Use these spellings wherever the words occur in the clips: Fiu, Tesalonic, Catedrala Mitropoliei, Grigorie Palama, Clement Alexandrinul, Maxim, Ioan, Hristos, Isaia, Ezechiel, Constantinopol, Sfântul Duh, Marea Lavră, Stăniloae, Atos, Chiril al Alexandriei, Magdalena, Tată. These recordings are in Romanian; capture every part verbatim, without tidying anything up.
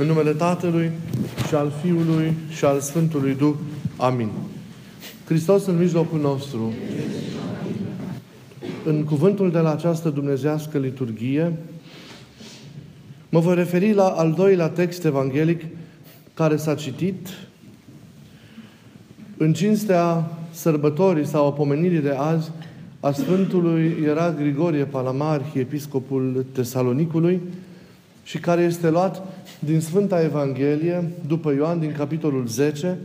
În numele Tatălui și al Fiului și al Sfântului Duh. Amin. Hristos în mijlocul nostru. În cuvântul de la această dumnezească liturghie, mă voi referi la al doilea text evanghelic care s-a citit în cinstea sărbătorii sau a pomenirii de azi a Sfântului era Grigorie Palama, arhiepiscopul Tesalonicului, și care este luat din Sfânta Evanghelie după Ioan, din capitolul zece,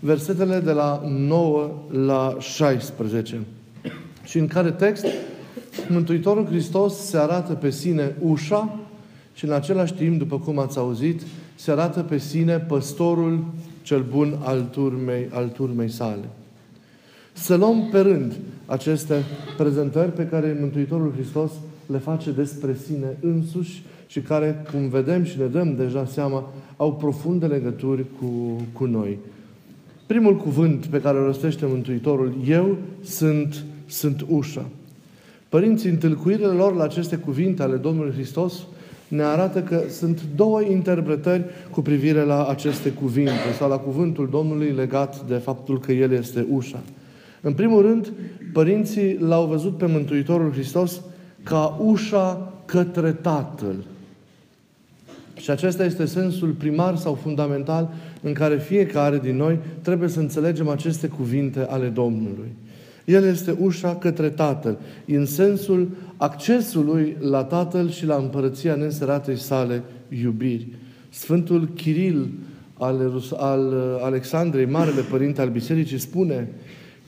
versetele de la nouă la șaisprezece. Și în care text Mântuitorul Hristos se arată pe sine ușa și în același timp, după cum ați auzit, se arată pe sine păstorul cel bun al turmei, al turmei sale. Să luăm pe rând aceste prezentări pe care Mântuitorul Hristos le face despre sine însuși și care, cum vedem și ne dăm deja seama, au profunde legături cu, cu noi. Primul cuvânt pe care îl rostește Mântuitorul, eu sunt, sunt ușa. Părinții, în tâlcuirile lor la aceste cuvinte ale Domnului Hristos, ne arată că sunt două interpretări cu privire la aceste cuvinte sau la cuvântul Domnului legat de faptul că El este ușa. În primul rând, părinții l-au văzut pe Mântuitorul Hristos ca ușa către Tatăl. Și acesta este sensul primar sau fundamental în care fiecare din noi trebuie să înțelegem aceste cuvinte ale Domnului. El este ușa către Tatăl, în sensul accesului la Tatăl și la împărăția neînseratei sale iubiri. Sfântul Chiril al, al Alexandriei, marele părinte al Bisericii, spune: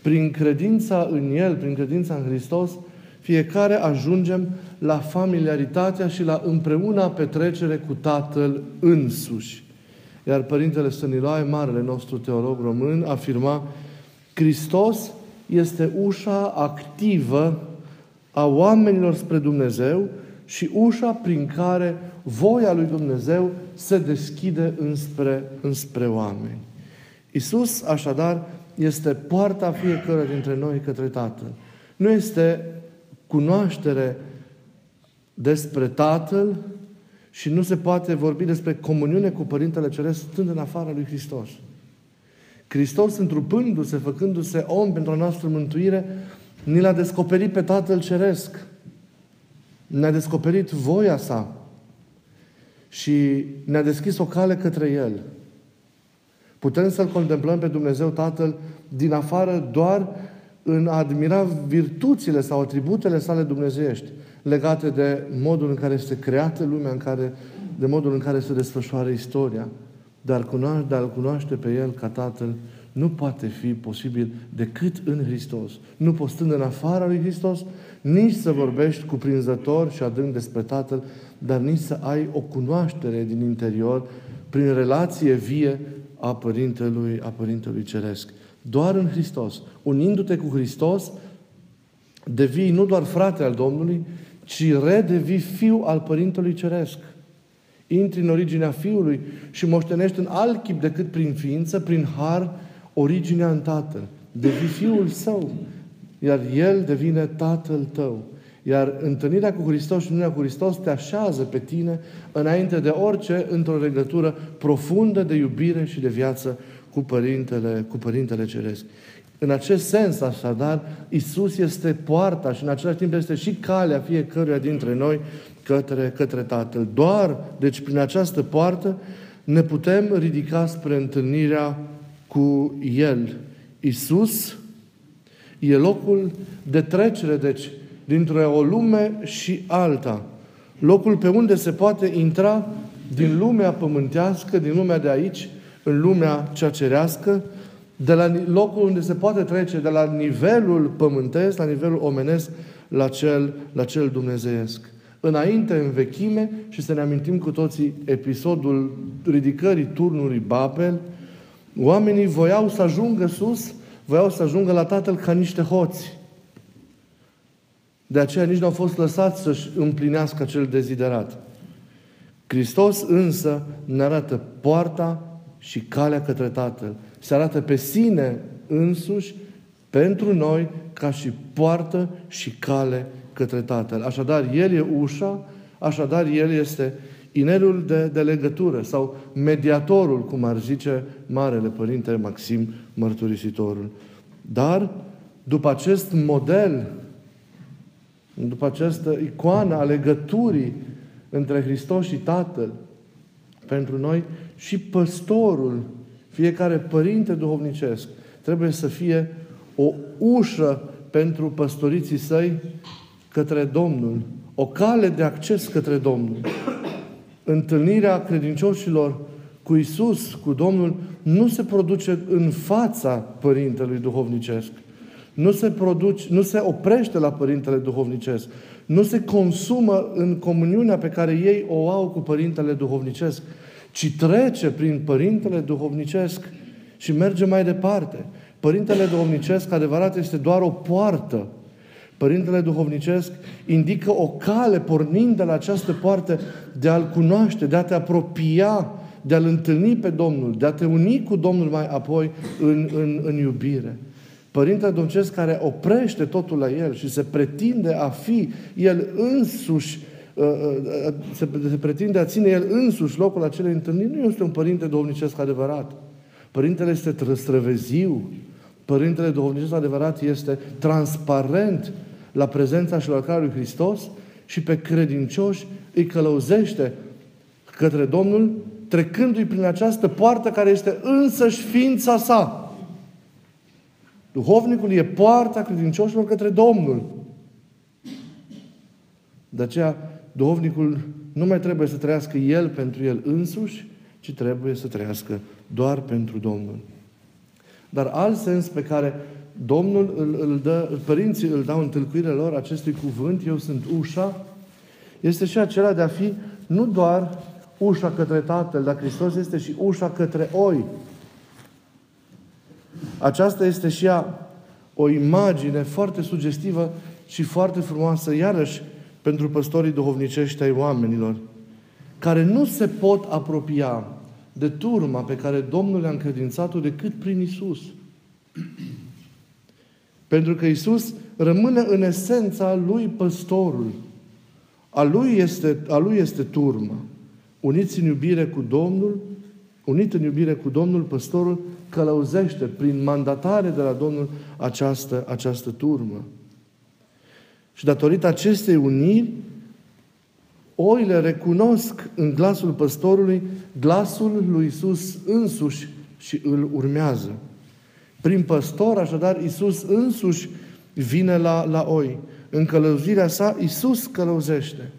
prin credința în El, prin credința în Hristos, fiecare ajungem la familiaritatea și la împreuna petrecere cu Tatăl însuși. Iar Părintele Stăniloae, marele nostru teolog român, afirma: Hristos este ușa activă a oamenilor spre Dumnezeu și ușa prin care voia lui Dumnezeu se deschide înspre, înspre oameni. Iisus, așadar, este poarta fiecăruia dintre noi către Tatăl. Nu este cunoaștere despre Tatăl și nu se poate vorbi despre comuniune cu Părintele Ceresc stând în afara lui Hristos. Hristos, întrupându-se, făcându-se om pentru a noastră mântuire, ni l-a descoperit pe Tatăl Ceresc. Ne-a descoperit voia sa și ne-a deschis o cale către El. Putem să-L contemplăm pe Dumnezeu Tatăl din afară doar în a admira virtuțile sau atributele sale dumnezeiești legate de modul în care este creată lumea, în care, de modul în care se desfășoară istoria. Dar cunoaște, dar îl cunoaște pe El ca Tatăl nu poate fi posibil decât în Hristos. Nu poți stând în afara lui Hristos, nici să vorbești cuprinzător și adânc despre Tatăl, dar nici să ai o cunoaștere din interior prin relație vie a Părintelui, a Părintelui Ceresc. Doar în Hristos, unindu-te cu Hristos, devii nu doar frate al Domnului, ci redevii fiu al Părintelui Ceresc. Intri în originea Fiului și moștenești în alt chip decât prin ființă, prin har, originea în Tatăl. Devii Fiul Său, iar El devine Tatăl tău. Iar întâlnirea cu Hristos și uniunea cu Hristos te așează pe tine înainte de orice într-o legătură profundă de iubire și de viață cu Părintele, cu Părintele Ceresc. În acest sens, așadar, Iisus este poarta și în același timp este și calea fiecăruia dintre noi către, către Tatăl. Doar, deci, prin această poartă ne putem ridica spre întâlnirea cu El. Iisus e locul de trecere, deci, dintre o lume și alta. Locul pe unde se poate intra din lumea pământească, din lumea de aici, în lumea cea cerească, de la locul unde se poate trece de la nivelul pământesc, la nivelul omenesc, la cel, la cel dumnezeiesc. Înainte, în vechime, și să ne amintim cu toții episodul ridicării turnului Babel, oamenii voiau să ajungă sus, voiau să ajungă la Tatăl ca niște hoți. De aceea nici nu au fost lăsați să-și împlinească acel deziderat. Hristos însă ne arată poarta și calea către Tatăl. Se arată pe sine însuși pentru noi ca și poartă și cale către Tatăl. Așadar, El e ușa, așadar El este inelul de, de legătură sau mediatorul, cum ar zice Marele Părinte Maxim Mărturisitorul. Dar, după acest model, după această icoană a legăturii între Hristos și Tatăl, pentru noi și păstorul, fiecare părinte duhovnicesc, trebuie să fie o ușă pentru păstoriții săi către Domnul, o cale de acces către Domnul. Întâlnirea credincioșilor cu Iisus, cu Domnul, nu se produce în fața părintelui duhovnicesc. Nu se produce, nu se oprește la părintele duhovnicesc. Nu se consumă în comuniunea pe care ei o au cu părintele duhovnicesc, ci trece prin părintele duhovnicesc și merge mai departe. Părintele duhovnicesc, adevărat, este doar o poartă. Părintele duhovnicesc indică o cale, pornind de la această poartă, de a-L cunoaște, de a te apropia, de a-L întâlni pe Domnul, de a te uni cu Domnul mai apoi în, în, în iubire. Părintele duhovnicesc care oprește totul la El și se pretinde a fi El însuși, se pretinde a ține El însuși locul acelei întâlniri, nu este un părinte duhovnicesc adevărat. Părintele este străveziu. Părintele duhovnicesc adevărat este transparent la prezența și la lucrarea lui Hristos și pe credincioși îi călăuzește către Domnul, trecându-i prin această poartă care este însăși ființa sa. Duhovnicul e poarta credincioșilor către Domnul. De aceea, duhovnicul nu mai trebuie să trăiască el pentru el însuși, ci trebuie să trăiască doar pentru Domnul. Dar alt sens pe care Domnul îl, îl dă, părinții îl dau în tâlcuirea lor acestui cuvânt, eu sunt ușa, este și acela de a fi nu doar ușa către Tatăl, dar Hristos este și ușa către oi. Aceasta este și ea o imagine foarte sugestivă și foarte frumoasă, iarăși, pentru păstorii duhovnicești ai oamenilor, care nu se pot apropia de turma pe care Domnul le-a încredințat-o decât prin Iisus. Pentru că Iisus rămâne în esența Lui păstorul. A Lui este, a lui este turma. Uniți în iubire cu Domnul, unit în iubire cu Domnul, păstorul călăuzește prin mandatare de la Domnul această, această turmă. Și datorită acestei uniri, oile recunosc în glasul păstorului glasul lui Iisus însuși și îl urmează. Prin păstor, așadar, Iisus însuși vine la, la oi. În călăuzirea sa, Iisus călăuzește.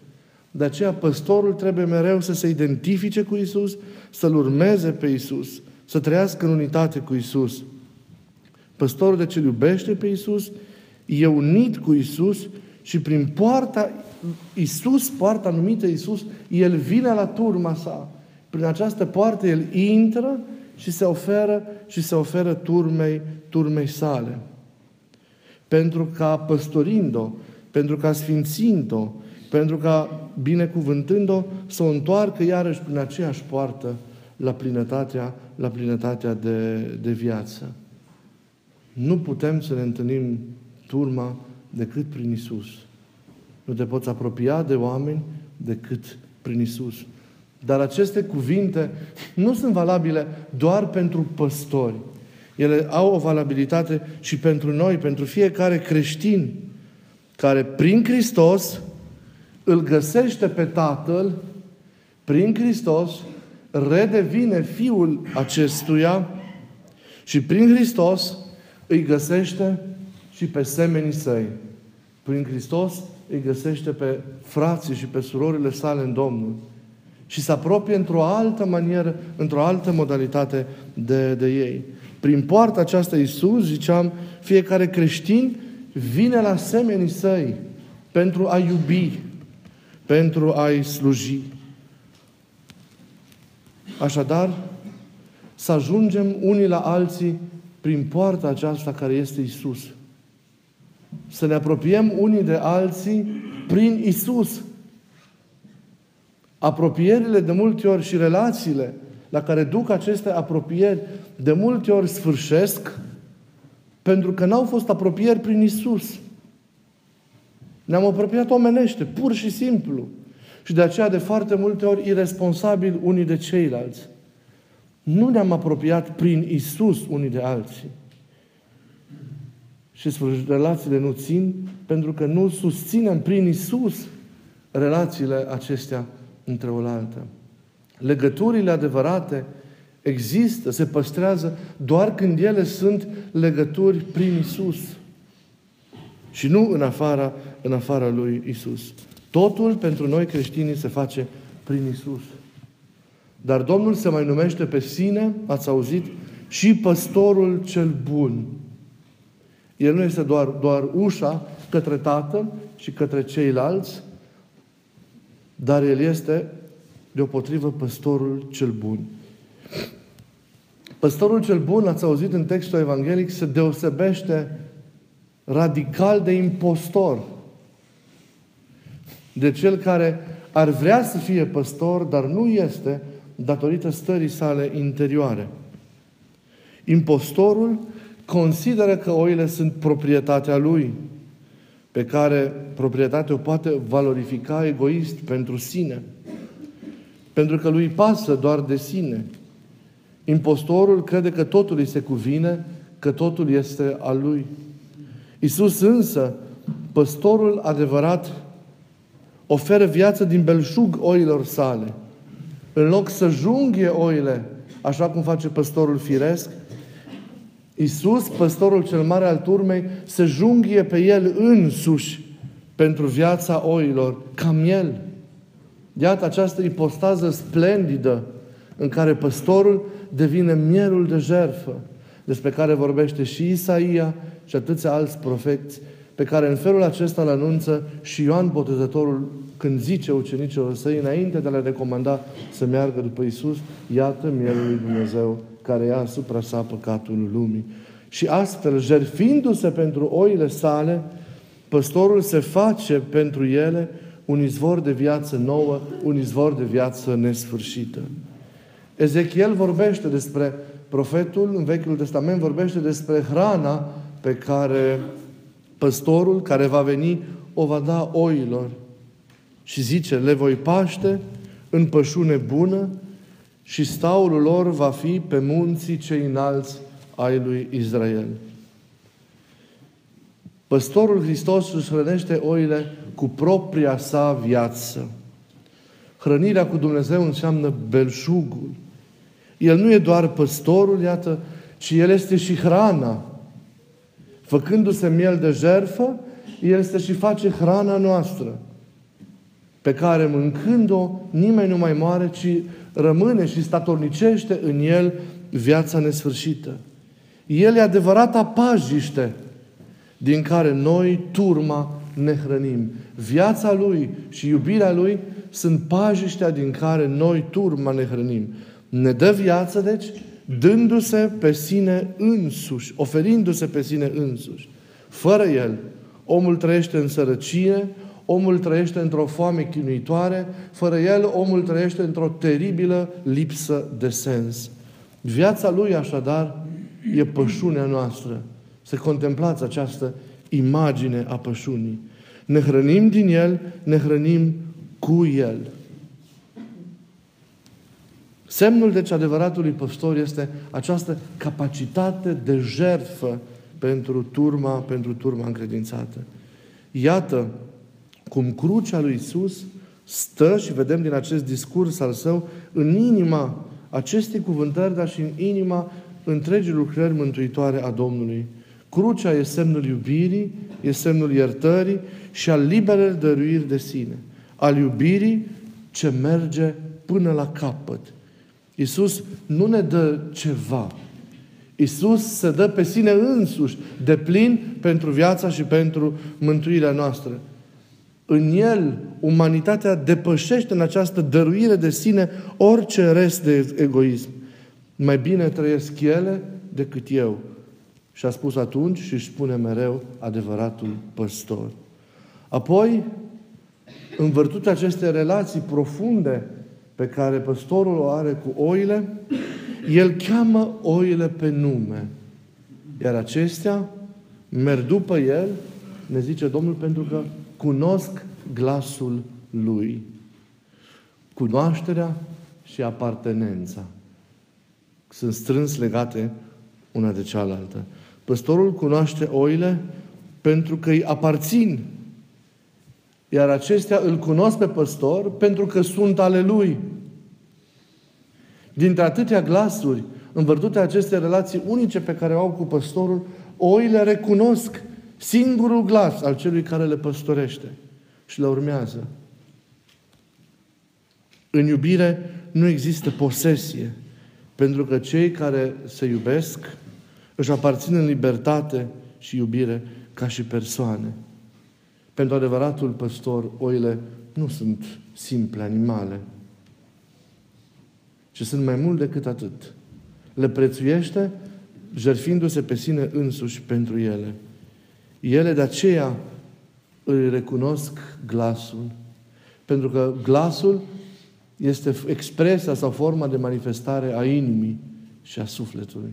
De aceea, păstorul trebuie mereu să se identifice cu Iisus, să-L urmeze pe Iisus, să trăiască în unitate cu Iisus. Păstorul, deci, îl iubește pe Iisus, e unit cu Iisus și prin poarta Iisus, poarta numită Iisus, El vine la turma sa. Prin această poartă El intră și se oferă, și se oferă turmei, turmei sale. Pentru ca păstorind-o, pentru ca sfințind-o, pentru ca binecuvântând-o, să o întoarcă iarăși prin aceeași poartă la plinătatea, la plinătatea de, de viață. Nu putem să ne întâlnim turma decât prin Iisus. Nu te poți apropia de oameni decât prin Iisus. Dar aceste cuvinte nu sunt valabile doar pentru păstori. Ele au o valabilitate și pentru noi, pentru fiecare creștin care prin Hristos îl găsește pe Tatăl, prin Hristos redevine Fiul acestuia și prin Hristos îi găsește și pe semenii săi. Prin Hristos îi găsește pe frații și pe surorile sale în Domnul și se apropie într-o altă manieră, într-o altă modalitate de, de ei. Prin poarta aceasta Iisus, ziceam, fiecare creștin vine la semenii săi pentru a iubi, pentru a-i sluji. Așadar, să ajungem unii la alții prin poarta aceasta care este Iisus. Să ne apropiem unii de alții prin Iisus. Apropierile de multe ori și relațiile la care duc aceste apropieri de multe ori sfârșesc pentru că n-au fost apropieri prin Iisus. Ne-am apropiat omenește, pur și simplu. Și de aceea, de foarte multe ori, irresponsabili unii de ceilalți. Nu ne-am apropiat prin Isus unii de alții. Și relațiile nu țin pentru că nu susținem prin Isus relațiile acestea între oaltă. Legăturile adevărate există, se păstrează doar când ele sunt legături prin Isus. Și nu în afara, în afara lui Isus. Totul pentru noi creștinii se face prin Isus. Dar Domnul se mai numește pe sine, ați auzit, și păstorul cel bun. El nu este doar, doar ușa către Tatăl și către ceilalți, dar El este deopotrivă păstorul cel bun. Păstorul cel bun, ați auzit în textul evanghelic, se deosebește radical de impostor. De cel care ar vrea să fie păstor, dar nu este datorită stării sale interioare. Impostorul consideră că oile sunt proprietatea lui, pe care proprietatea o poate valorifica egoist pentru sine. Pentru că lui pasă doar de sine. Impostorul crede că totul îi se cuvine, că totul este al lui. Iisus însă, păstorul adevărat, oferă viață din belșug oilor sale. În loc să junghie oile, așa cum face păstorul firesc, Iisus, păstorul cel mare al turmei, se junghie pe El însuși pentru viața oilor, ca miel. Iată această ipostază splendidă în care păstorul devine mielul de jertfă, despre care vorbește și Isaia și atâția alți profeți, pe care în felul acesta îl anunță și Ioan Botezătorul când zice ucenicilor săi, înainte de a le recomanda să meargă după Iisus, iată mielul lui Dumnezeu care ia asupra sa păcatul lumii. Și astfel, jertfindu-se pentru oile sale, păstorul se face pentru ele un izvor de viață nouă, un izvor de viață nesfârșită. Ezechiel vorbește despre profetul, în Vechiul Testament vorbește despre hrana pe care păstorul care va veni o va da oilor. Și zice, le voi paște în pășune bună și staulul lor va fi pe munții cei înalți ai lui Israel. Păstorul Hristos își hrănește oile cu propria sa viață. Hrănirea cu Dumnezeu înseamnă belșugul. El nu e doar păstorul, iată, ci El este și hrana. Făcându-se miel de jertfă, El este și face hrana noastră, pe care mâncând-o, nimeni nu mai moare, ci rămâne și statornicește în El viața nesfârșită. El e adevărata pajiște din care noi, turma, ne hrănim. Viața Lui și iubirea Lui sunt pajiștea din care noi, turma, ne hrănim. Ne dă viață, deci, dându-se pe sine însuși, oferindu-se pe sine însuși. Fără El, omul trăiește în sărăcie, omul trăiește într-o foame chinuitoare, fără El, omul trăiește într-o teribilă lipsă de sens. Viața Lui, așadar, e pășunea noastră. Să contemplați această imagine a pășunii. Ne hrănim din El, ne hrănim cu El. Semnul, deci, adevăratului păstor este această capacitate de jertfă pentru turma, pentru turma încredințată. Iată cum crucea lui Iisus stă, și vedem din acest discurs al Său, în inima acestei cuvântări, dar și în inima întregii lucrări mântuitoare a Domnului. Crucea e semnul iubirii, e semnul iertării și al liberei dăruiri de sine. Al iubirii ce merge până la capăt. Iisus nu ne dă ceva. Iisus se dă pe sine însuși, de plin, pentru viața și pentru mântuirea noastră. În El, umanitatea depășește în această dăruire de sine orice rest de egoism. Mai bine trăiesc ele decât eu. Și a spus atunci și își spune mereu adevăratul păstor. Apoi, în vârtutea acestei relații profunde pe care păstorul o are cu oile, el cheamă oile pe nume. Iar acestea merg după el, ne zice Domnul, pentru că cunosc glasul lui. cunoașterea și apartenența sunt strâns legate una de cealaltă. Păstorul cunoaște oile pentru că îi aparțin, iar acestea îl cunosc pe păstor pentru că sunt ale lui. Dintre atâtea glasuri, în vârtutea acestei relații unice pe care o au cu păstorul, oile recunosc singurul glas al celui care le păstorește și le urmează. În iubire nu există posesie, pentru că cei care se iubesc își aparțin în libertate și iubire ca și persoane. Pentru adevăratul păstor, oile nu sunt simple animale, ci sunt mai mult decât atât. Le prețuiește jertfindu-se pe sine însuși pentru ele. Ele de aceea îi recunosc glasul, pentru că glasul este expresia sau forma de manifestare a inimii și a sufletului.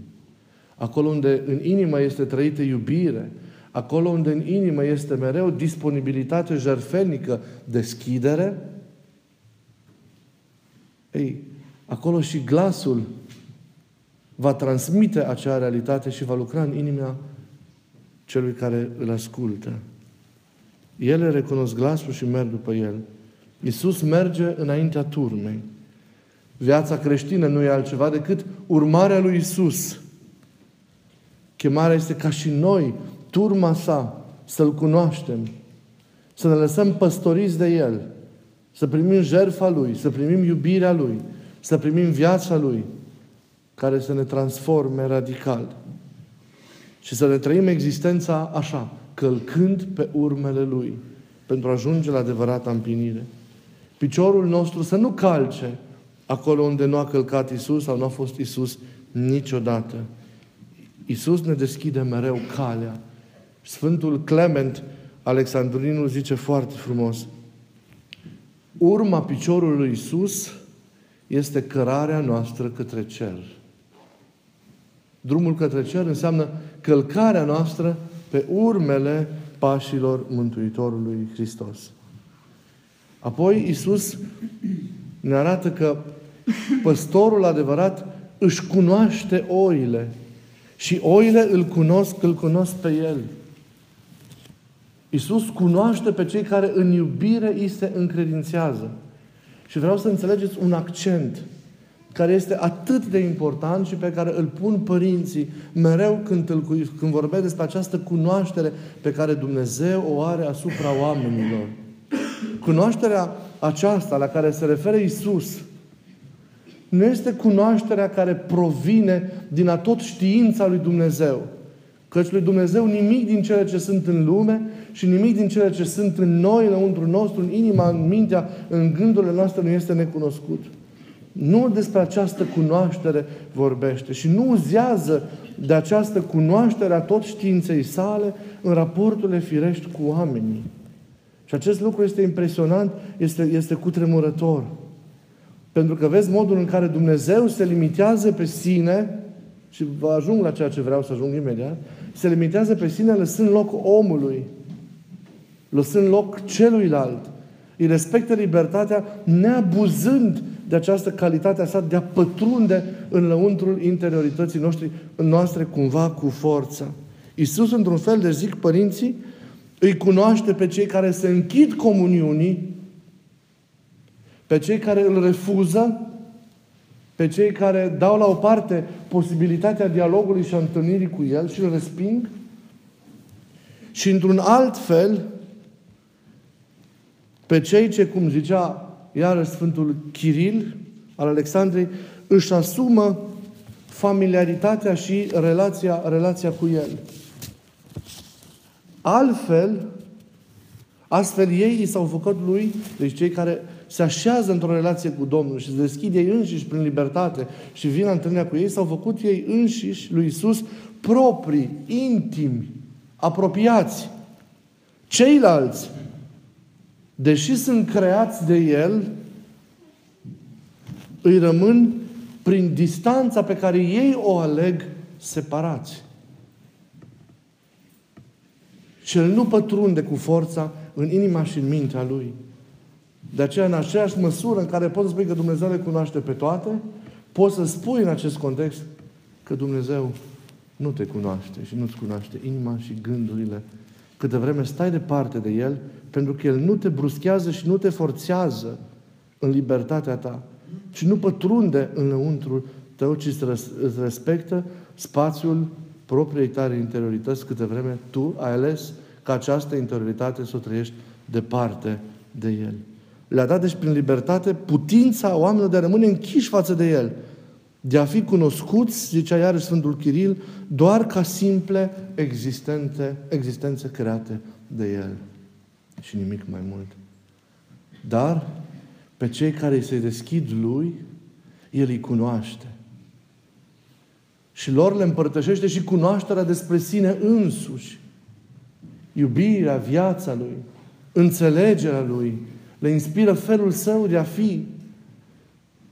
Acolo unde în inimă este trăită iubire, acolo unde în inimă este mereu disponibilitate jertfelnică, deschidere, ei, acolo și glasul va transmite acea realitate și va lucra în inima celui care îl ascultă. Ele recunosc glasul și merg după el. Iisus merge înaintea turmei. Viața creștină nu e altceva decât urmarea lui Iisus. Chemarea este ca și noi, turma sa, să-L cunoaștem, să ne lăsăm păstoriți de El, să primim jertfa Lui, să primim iubirea Lui, să primim viața Lui, care să ne transforme radical. Și să ne trăim existența așa, călcând pe urmele Lui, pentru a ajunge la adevărata împlinire. Piciorul nostru să nu calce acolo unde nu a călcat Iisus sau nu a fost Iisus niciodată. Iisus ne deschide mereu calea. Sfântul Clement Alexandrinul zice foarte frumos: urma piciorului Iisus este cărarea noastră către cer. Drumul către cer înseamnă călcarea noastră pe urmele pașilor Mântuitorului Hristos. Apoi Iisus ne arată că păstorul adevărat își cunoaște oile și oile îl cunosc, îl cunosc pe el. Iisus cunoaște pe cei care în iubire îi se încredințează. Și vreau să înțelegeți un accent care este atât de important și pe care îl pun părinții mereu când, îl, când vorbesc despre această cunoaștere pe care Dumnezeu o are asupra oamenilor. Cunoașterea aceasta la care se referă Iisus nu este cunoașterea care provine din atot știința lui Dumnezeu. Căci lui Dumnezeu nimic din cele ce sunt în lume și nimic din cele ce sunt în noi, înăuntru nostru, în inima, în mintea, în gândurile noastre, nu este necunoscut. Nu despre această cunoaștere vorbește și nu uzează de această cunoaștere a tot științei sale în raporturile firești cu oamenii. Și acest lucru este impresionant, este, este cutremurător. Pentru că vezi modul în care Dumnezeu se limitează pe sine, și vă ajung la ceea ce vreau să ajung imediat, se limitează pe sine lăsând loc omului, lăsând loc celuilalt. Îi respectă libertatea neabuzând de această calitate a sa de a pătrunde înăuntrul interiorității noștri, noastre cumva cu forța. Iisus, într-un fel de zic părinții, îi cunoaște pe cei care se închid comuniunii, pe cei care îl refuză, pe cei care dau la o parte posibilitatea dialogului și a întâlnirii cu el și îl resping, și într-un alt fel pe cei ce, cum zicea iarăși Sfântul Chiril al Alexandriei, își asumă familiaritatea și relația, relația cu el. Altfel, astfel ei i s-au făcut lui, deci cei care se așează într-o relație cu Domnul și se deschid ei înșiși prin libertate și vin la întâlnirea cu ei, s-au făcut ei înșiși lui Iisus proprii, intimi, apropiați. Ceilalți, deși sunt creați de El, îi rămân prin distanța pe care ei o aleg separați. Și El nu pătrunde cu forța în inima și în mintea Lui. De aceea, în aceeași măsură în care poți să spui că Dumnezeu le cunoaște pe toate, poți să spui în acest context că Dumnezeu nu te cunoaște și nu-ți cunoaște inima și gândurile. Cât de vreme stai departe de El, pentru că El nu te bruschează și nu te forțează în libertatea ta, ci nu pătrunde înăuntrul tău, ci îți respectă spațiul propriei tale interiorități, cât de vreme tu ai ales ca această interioritate să o trăiești departe de El. Le-a dat, deci, prin libertate, putința oamenilor de a rămâne închiși față de El, de a fi cunoscuți, zicea iarăși Sfântul Chiril, doar ca simple existente, existențe create de El. Și nimic mai mult. Dar pe cei care îi se deschid Lui, El îi cunoaște. Și lor le împărtășește și cunoașterea despre sine însuși. Iubirea, viața Lui, înțelegerea Lui, le inspiră felul Său de a fi.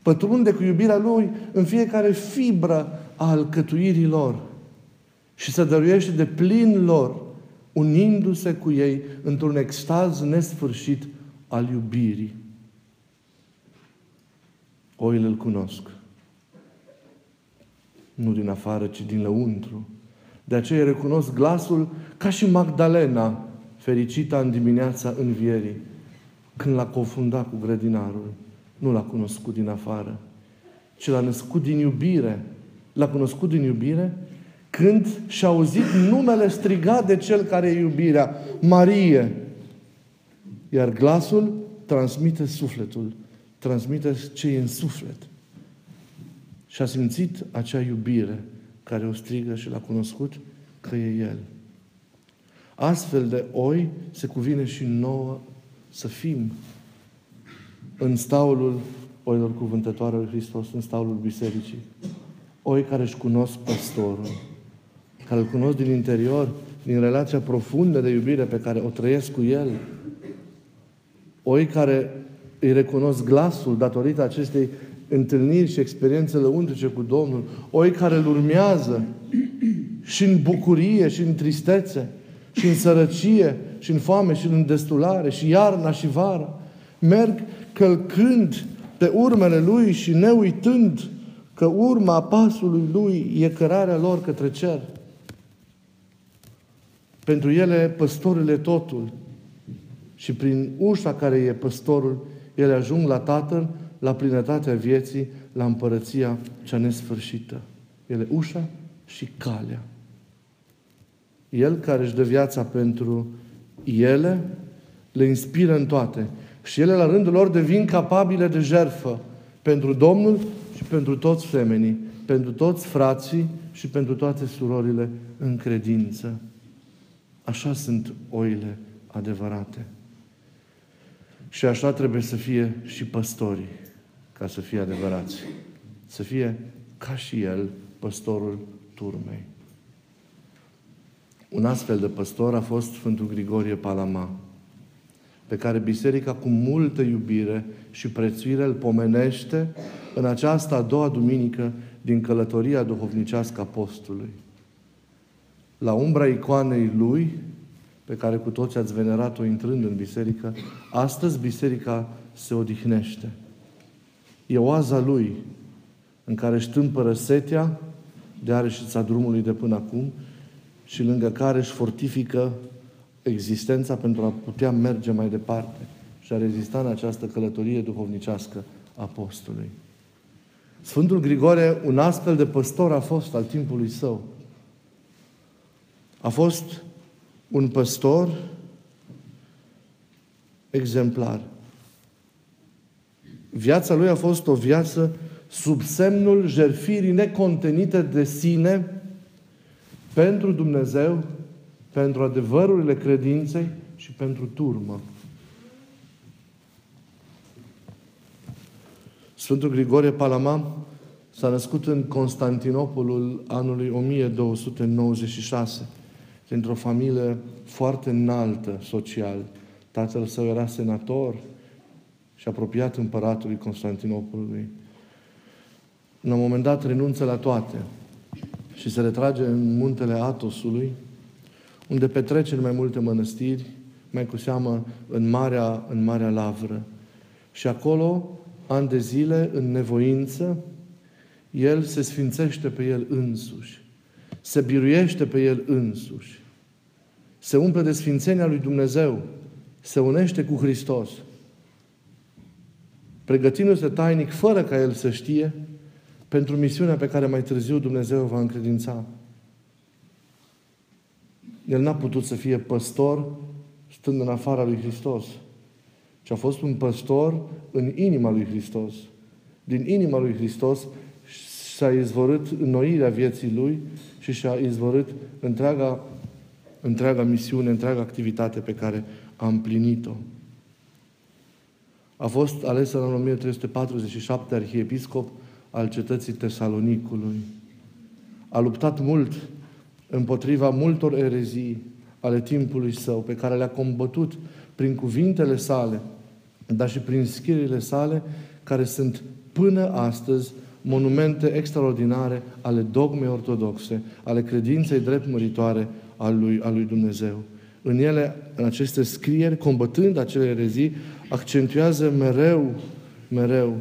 Pătrunde cu iubirea Lui în fiecare fibră a alcătuirii lor și se dăruiește de plin lor, unindu-se cu ei într-un extaz nesfârșit al iubirii. Oile Îl cunosc. Nu din afară, ci din lăuntru. De aceea recunosc glasul ca și Magdalena, fericită în dimineața învierii, când l-a confundat cu grădinarul. Nu l-a cunoscut din afară, ci l-a născut din iubire. L-a cunoscut din iubire când și-a auzit numele strigat de Cel care e iubirea, Marie. Iar glasul transmite sufletul, transmite ce e în suflet. Și a simțit acea iubire care o strigă și l-a cunoscut că e El. Astfel de oi se cuvine și nouă să fim în staulul oilor cuvântătoare lui Hristos, în staulul Bisericii. Oi care își cunosc păstorul, care îl cunosc din interior, din relația profundă de iubire pe care o trăiesc cu El. Oi care îi recunosc glasul datorită acestei întâlniri și experiențele lăuntrice cu Domnul. Oi care Îl urmează și în bucurie, și în tristețe, și în sărăcie, și în foame, și în destulare, și iarna, și vara. Merg călcând pe urmele Lui și neuitând că urma pasului Lui e cărarea lor către cer. Pentru ele, păstorul e totul. Și prin ușa care e păstorul, ele ajung la Tatăl, la plinătatea vieții, la împărăția cea nesfârșită. Ele ușa și calea. El care își dă viața pentru ele, le inspiră în toate. Și ele, la rândul lor, devin capabile de jertfă pentru Domnul și pentru toți semenii, pentru toți frații și pentru toate surorile în credință. Așa sunt oile adevărate. Și așa trebuie să fie și păstorii, ca să fie adevărați. Să fie ca și El, păstorul turmei. Un astfel de păstor a fost Sfântul Grigorie Palama, pe care Biserica cu multă iubire și prețuire îl pomenește în această a doua duminică din călătoria duhovnicească a postului. La umbra icoanei lui, pe care cu toți ați venerat-o intrând în biserică, astăzi biserica se odihnește. E oaza lui în care își tâmpără setea de areșița drumului de până acum și lângă care își fortifică existența pentru a putea merge mai departe și a rezista în această călătorie duhovnicească a postului. Sfântul Grigore, un astfel de păstor a fost al timpului său. A fost un păstor exemplar. Viața lui a fost o viață sub semnul jertfirii necontenite de sine pentru Dumnezeu, pentru adevărurile credinței și pentru turmă. Sfântul Grigorie Palama s-a născut în Constantinopolul anului o mie două sute nouăzeci și șase, dintr-o familie foarte înaltă social. Tatăl său era senator și apropiat împăratului Constantinopolului. La un moment dat renunță la toate și se retrage în muntele Atosului, unde petrece în mai multe mănăstiri, mai cu seamă în Marea, în Marea Lavră. Și acolo, ani de zile, în nevoință, el se sfințește pe el însuși. Se biruiește pe el însuși. Se umple de sfințenia lui Dumnezeu. Se unește cu Hristos. Pregătindu-se tainic, fără ca el să știe, pentru misiunea pe care mai târziu Dumnezeu va încredința. El n-a putut să fie păstor stând în afara lui Hristos, ci a fost un păstor în inima lui Hristos. Din inima lui Hristos s-a izvorât înnoirea vieții lui și și-a izvorât întreaga, întreaga misiune, întreaga activitate pe care a împlinit-o. A fost ales în o mie trei sute patruzeci și șapte arhiepiscop al cetății Tesalonicului. A luptat mult împotriva multor erezii ale timpului său, pe care le-a combătut prin cuvintele sale, dar și prin scrierile sale, care sunt până astăzi monumente extraordinare ale dogmei ortodoxe, ale credinței dreptmăritoare a lui, a lui Dumnezeu. În ele, în aceste scrieri, combătând acele erezii, accentuează mereu, mereu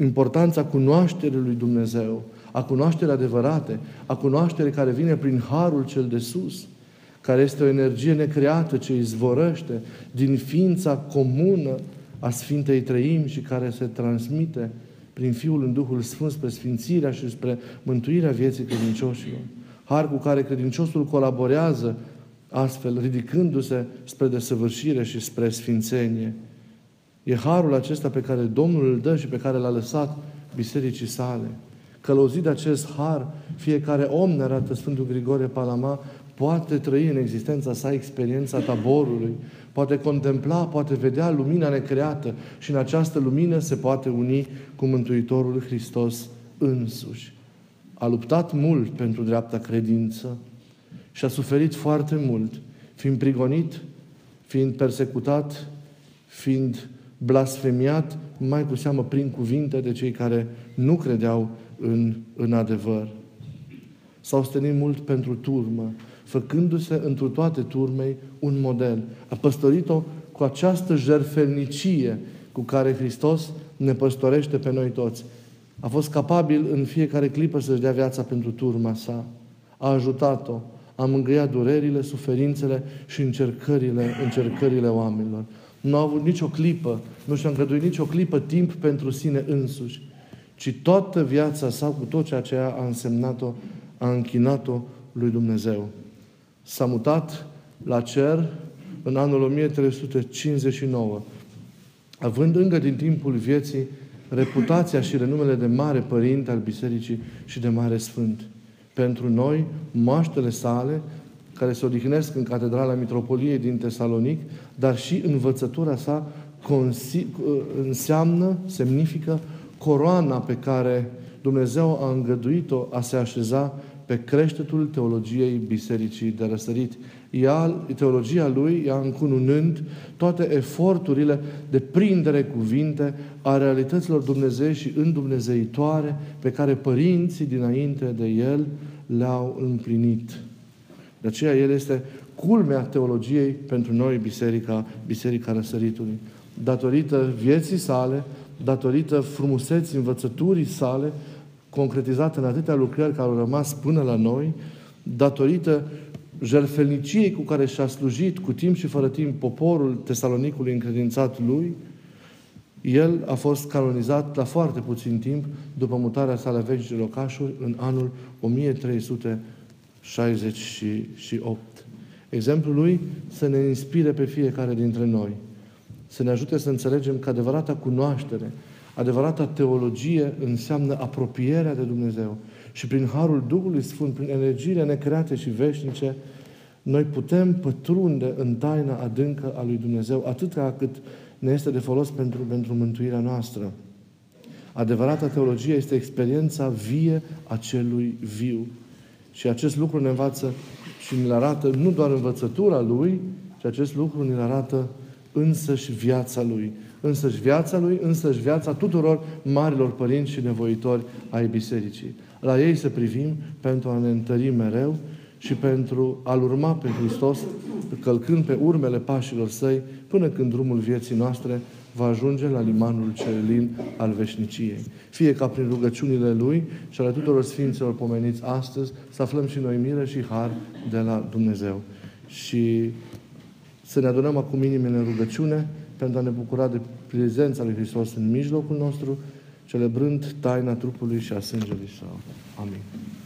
importanța cunoașterii lui Dumnezeu, a cunoașterii adevărate, a cunoașterii care vine prin Harul cel de sus, care este o energie necreată ce izvorăște din ființa comună a Sfintei Treimi și care se transmite prin Fiul în Duhul Sfânt spre sfințirea și spre mântuirea vieții credincioșilor. Har cu care credinciosul colaborează astfel, ridicându-se spre desăvârșire și spre sfințenie. E harul acesta pe care Domnul îl dă și pe care l-a lăsat bisericii sale. Călăuzit de acest har, fiecare om, ne arată Sfântul Grigorie Palama, poate trăi în existența sa experiența taborului, poate contempla, poate vedea lumina necreată și în această lumină se poate uni cu Mântuitorul Hristos însuși. A luptat mult pentru dreapta credință și a suferit foarte mult, fiind prigonit, fiind persecutat, fiind blasfemiat, mai cu seamă prin cuvinte de cei care nu credeau în, în adevăr. S-au stănit mult pentru turmă, făcându-se întru toate turmei un model. A păstorit-o cu această jertfelnicie cu care Hristos ne păstorește pe noi toți. A fost capabil în fiecare clipă să-și dea viața pentru turma sa. A ajutat-o, a mângâiat durerile, suferințele și încercările, încercările oamenilor. Nu a avut nicio clipă, nu și-a îngăduit nicio clipă timp pentru sine însuși, ci toată viața sa, cu tot ceea ce a însemnat-o, a închinat-o lui Dumnezeu. S-a mutat la cer în anul o mie trei sute cincizeci și nouă, având încă din timpul vieții reputația și renumele de mare părinte al bisericii și de mare sfânt. Pentru noi, moaștele sale, care se odihnesc în Catedrala Mitropoliei din Tesalonic, dar și învățătura sa consi- înseamnă, semnifică coroana pe care Dumnezeu a îngăduit-o a se așeza pe creștetul teologiei bisericii de răsărit. Ea, teologia lui, ea încununând toate eforturile de prindere cuvinte a realităților Dumnezei și îndumnezeitoare pe care părinții dinainte de el le-au împlinit. De aceea el este culmea teologiei pentru noi, Biserica, Biserica Răsăritului. Datorită vieții sale, datorită frumuseții învățăturii sale, concretizată în atâtea lucrări care au rămas până la noi, datorită jertfelniciei cu care și-a slujit cu timp și fără timp poporul Tesalonicului încredințat lui, el a fost canonizat la foarte puțin timp după mutarea sa la vechi de locașuri în anul o mie trei sute șaizeci și opt. Exemplul lui să ne inspire pe fiecare dintre noi, să ne ajute să înțelegem că adevărata cunoaștere, adevărata teologie înseamnă apropierea de Dumnezeu. Și prin Harul Duhului Sfânt, prin energiile necreate și veșnice, noi putem pătrunde în taina adâncă a lui Dumnezeu, atâta cât ne este de folos pentru, pentru mântuirea noastră. Adevărata teologie este experiența vie a celui viu. Și acest lucru ne învață și ne arată nu doar învățătura lui, ci acest lucru ne arată însăși viața lui. Însăși viața lui, însăși viața tuturor marilor părinți și nevoitori ai bisericii. La ei să privim pentru a ne întări mereu și pentru a-L urma pe Hristos, călcând pe urmele pașilor săi, până când drumul vieții noastre va ajunge la limanul cerelin al veșniciei. Fie ca prin rugăciunile Lui și ale tuturor Sfinților pomeniți astăzi să aflăm și noi milă și har de la Dumnezeu. Și să ne adunăm acum inimile în rugăciune pentru a ne bucura de prezența Lui Hristos în mijlocul nostru, celebrând taina trupului și a sângelui Său. Amin.